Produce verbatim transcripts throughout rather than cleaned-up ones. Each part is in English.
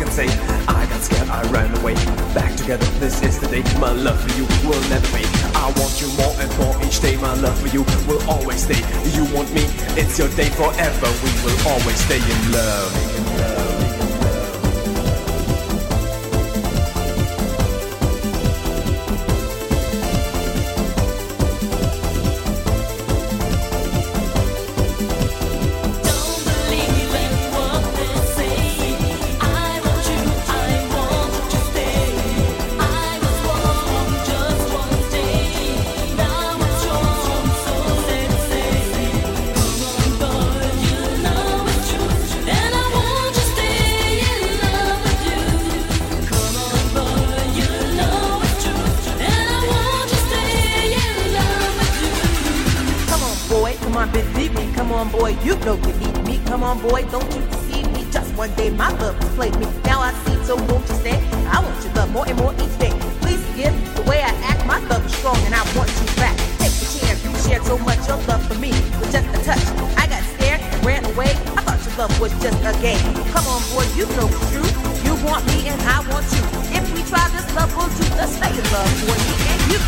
Say You know you need me, come on boy, don't you deceive me. Just one day my love will play me. Now I see, so won't you stay? I want your love more and more each day. Please forgive the way I act, my love is strong and I want you back. Take the chance, you shared so much your love for me. With just a touch, I got scared and ran away. I thought your love was just a game. Come on boy, you know the truth. You want me and I want you. If we try this love, we'll do the stay in love for me and you.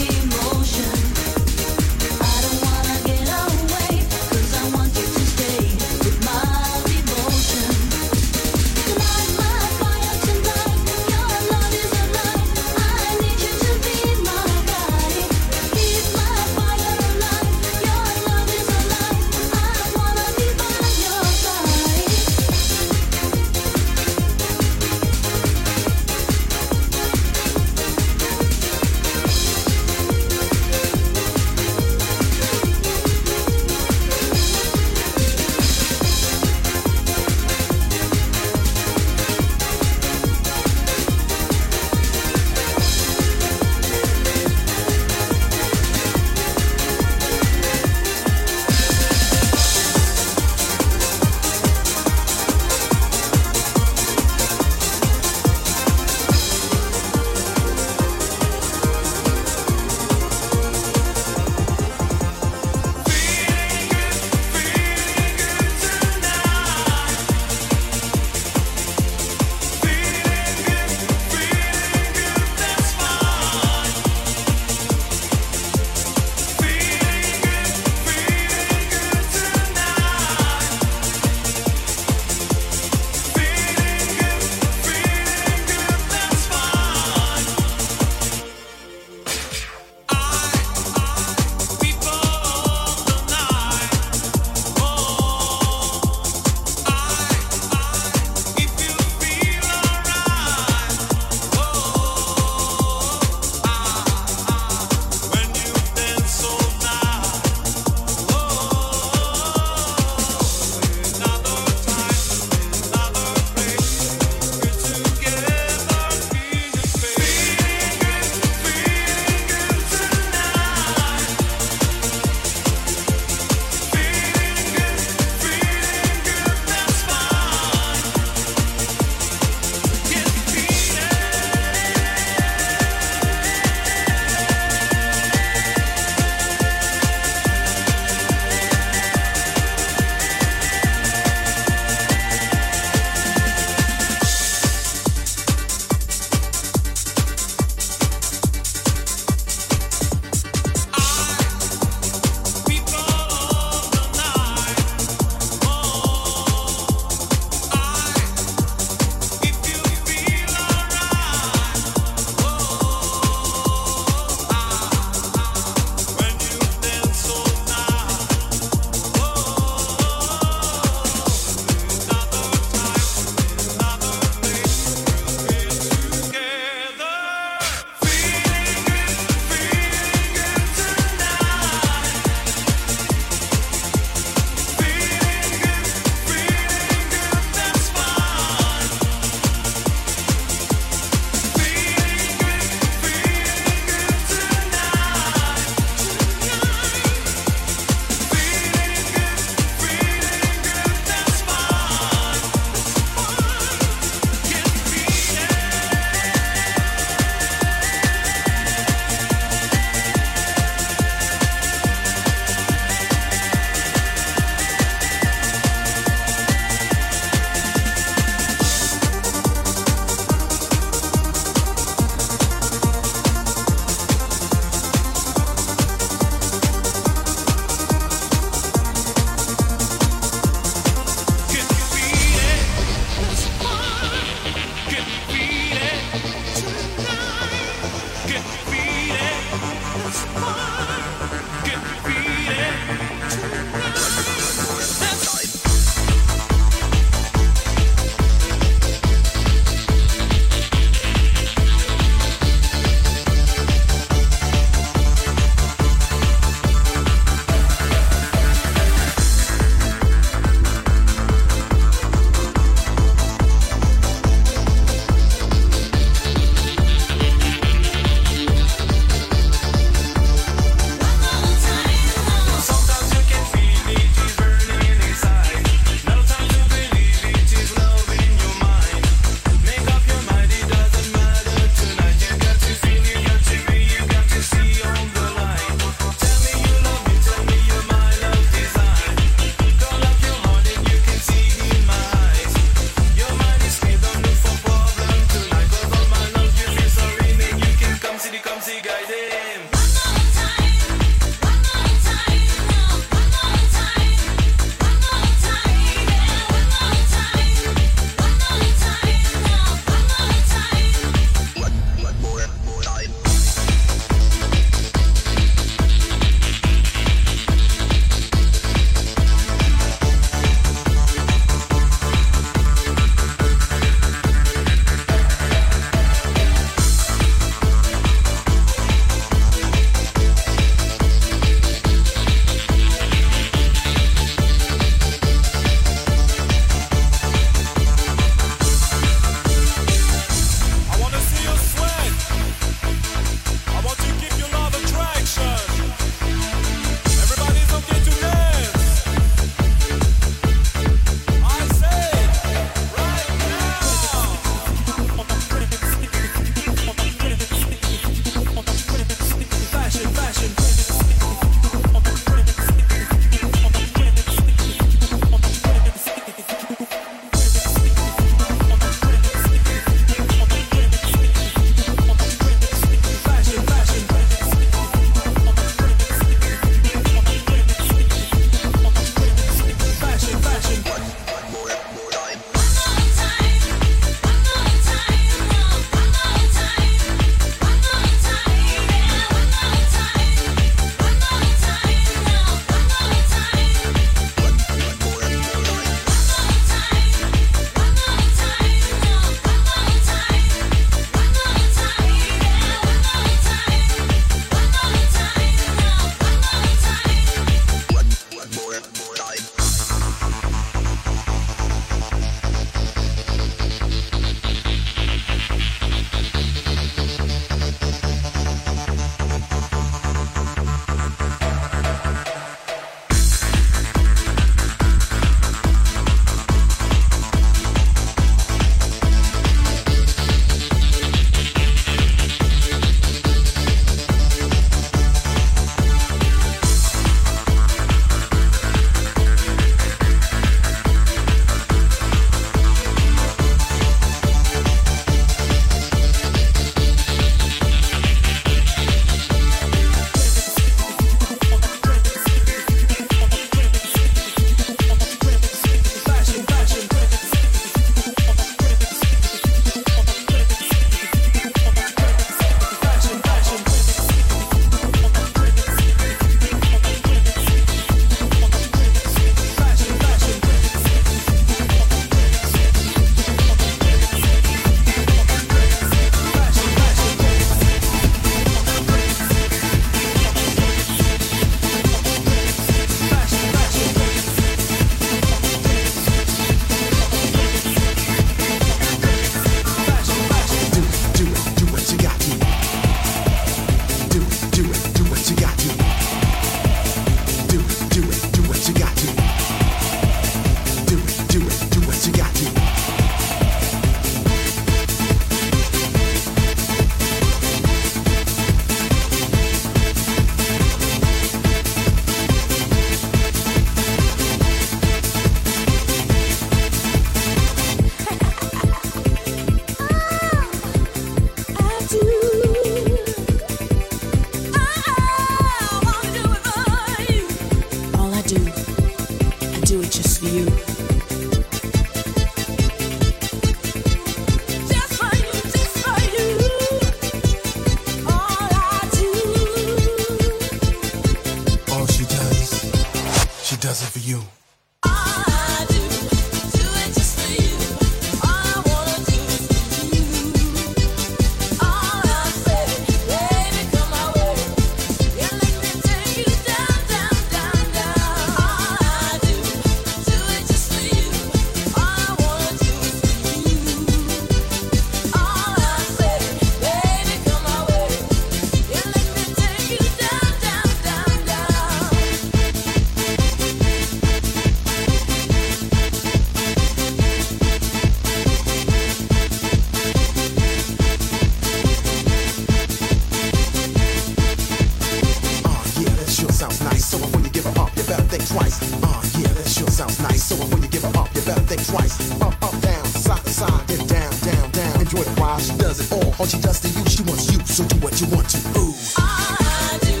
think twice. Up, up, down, side to side, then down, down, down. Enjoy it while she does it all. All she does to you, she wants you, so do what you want to. Ooh. All I do,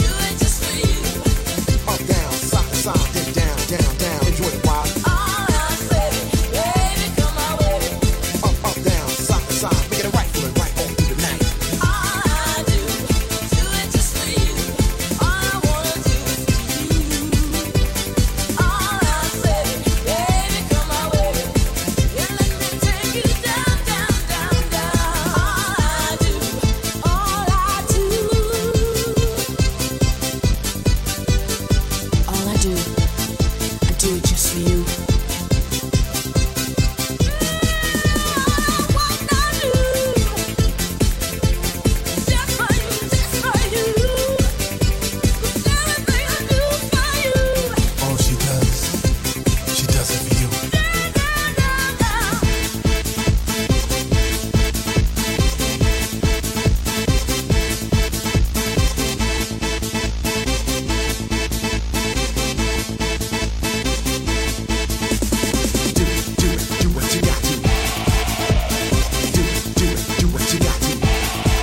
do it just for you. Up, down, side to side, then down, down, down. Enjoy it while. All I say, baby, come my way. Up, up, down, side to side, making it right, feeling right all through the night. All I do, do it just for you. All I wanna do is you. All I say, baby, come my way. And let me take you down, down, down, down. All I do, all I do, all I do, I do it just for you. So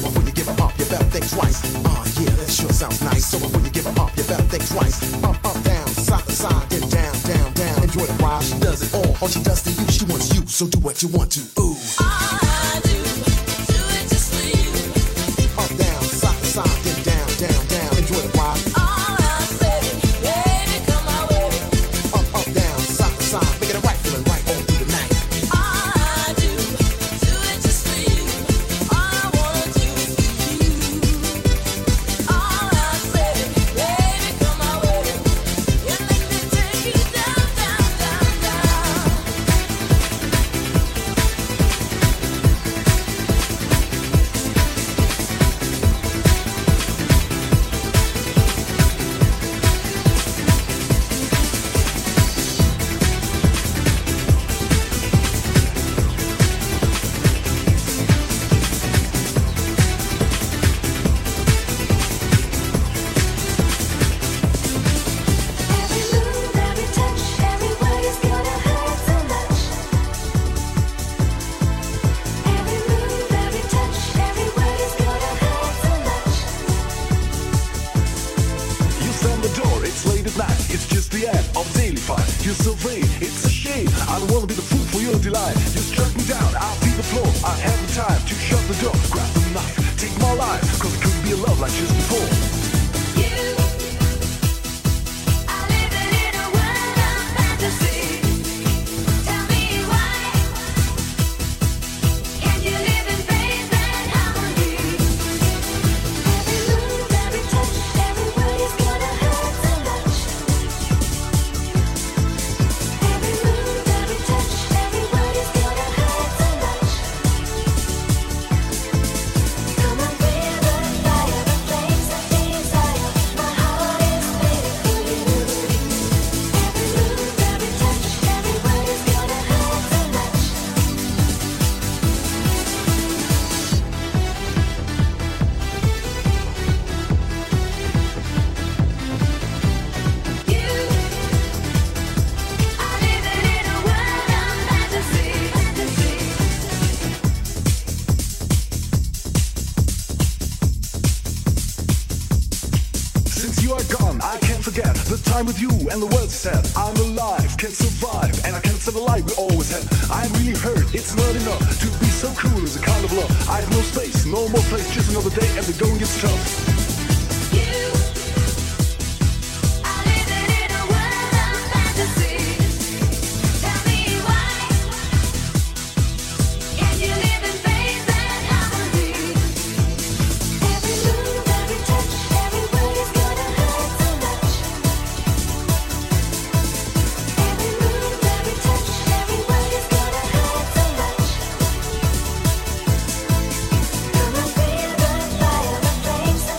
when you give her up, you better think twice. Oh yeah, that sure sounds nice. So when you give her up, you better think twice. Up, up, down, side to side, then down, down, down. Enjoy it while she does it all. All she does to you, she wants you. So do what you want to. Ooh. All I do, do it just for you. Up, down, side to side, then down, down, down. Enjoy it while. All I say, baby, come my way. Up, up, down, side to side, making it right, feeling right all through the night. You survey, it's a shame. I don't wanna be the fool for your delight. You struck me down, I'll be the floor. I have the time to shut the door. Grab the knife, take my life, cause it couldn't be a love like just before. You, I live in a world of fantasy. Tell me why. Can you live in faith and harmony? Every move, every touch, every word is gonna hurt so much. The time with you and the words said, I'm alive, can survive, and I can't save a lie we always had. I'm really hurt, it's not enough to be so cruel as a kind of love. I have no space, no more place, just another day and the going gets tough. You, I live in a world of fantasy. Tell me why. Can you live in faith and harmony? Every move, every touch, every word is gonna hurt so much. Every move, every touch, every word is gonna hurt so much. Come and feel the fire, the flames of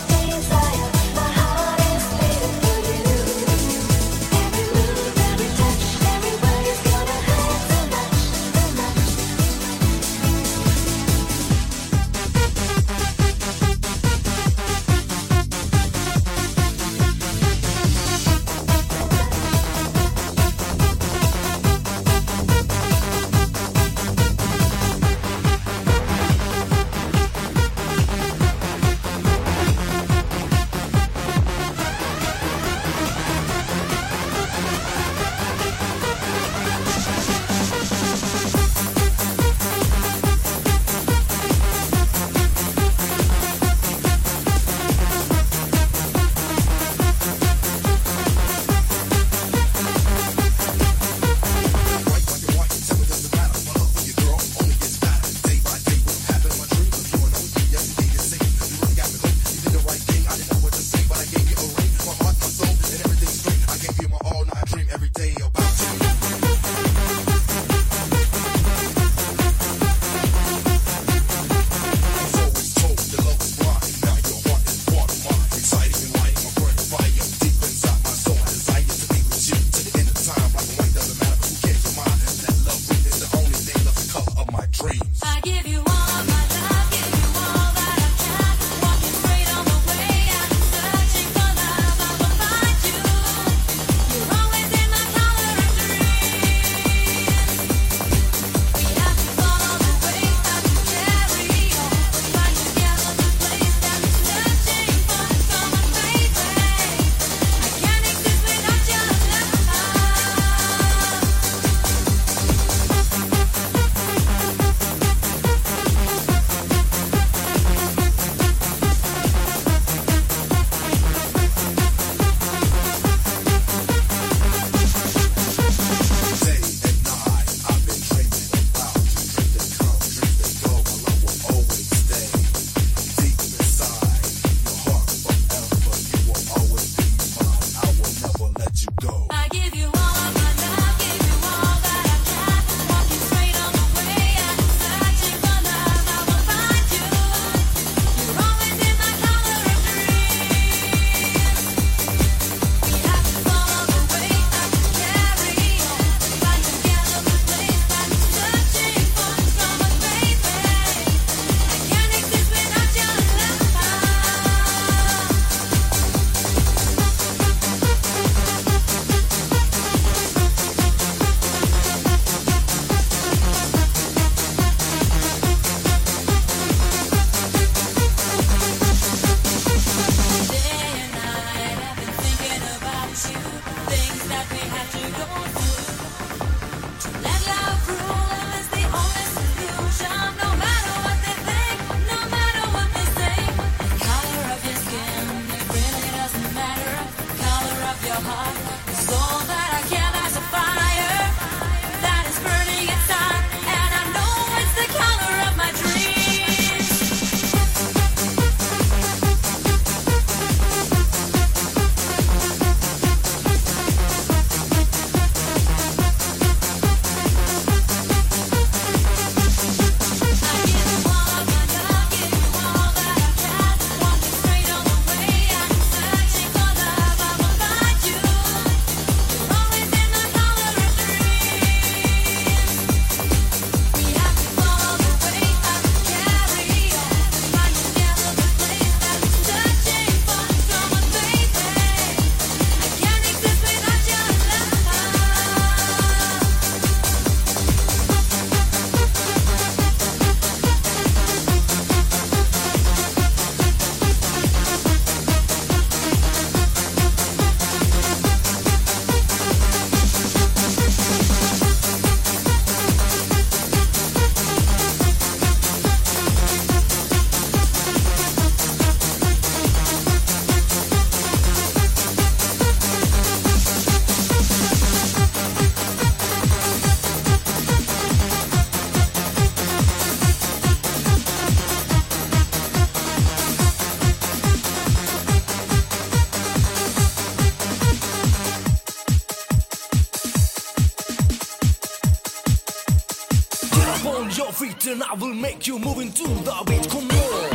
beat, and I will make you move into the beat. Come on,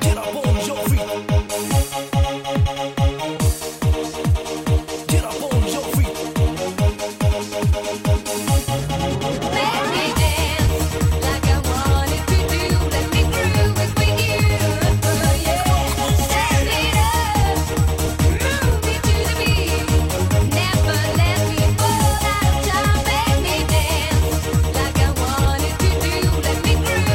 get up on your feet, get up on your feet. Let me dance like I wanted to do. Let me groove it with you, oh yeah. Set it up, move it to the beat. Never let me fall out of time. Let me dance like I wanted to do. Let me groove.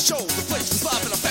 Show the place was live in a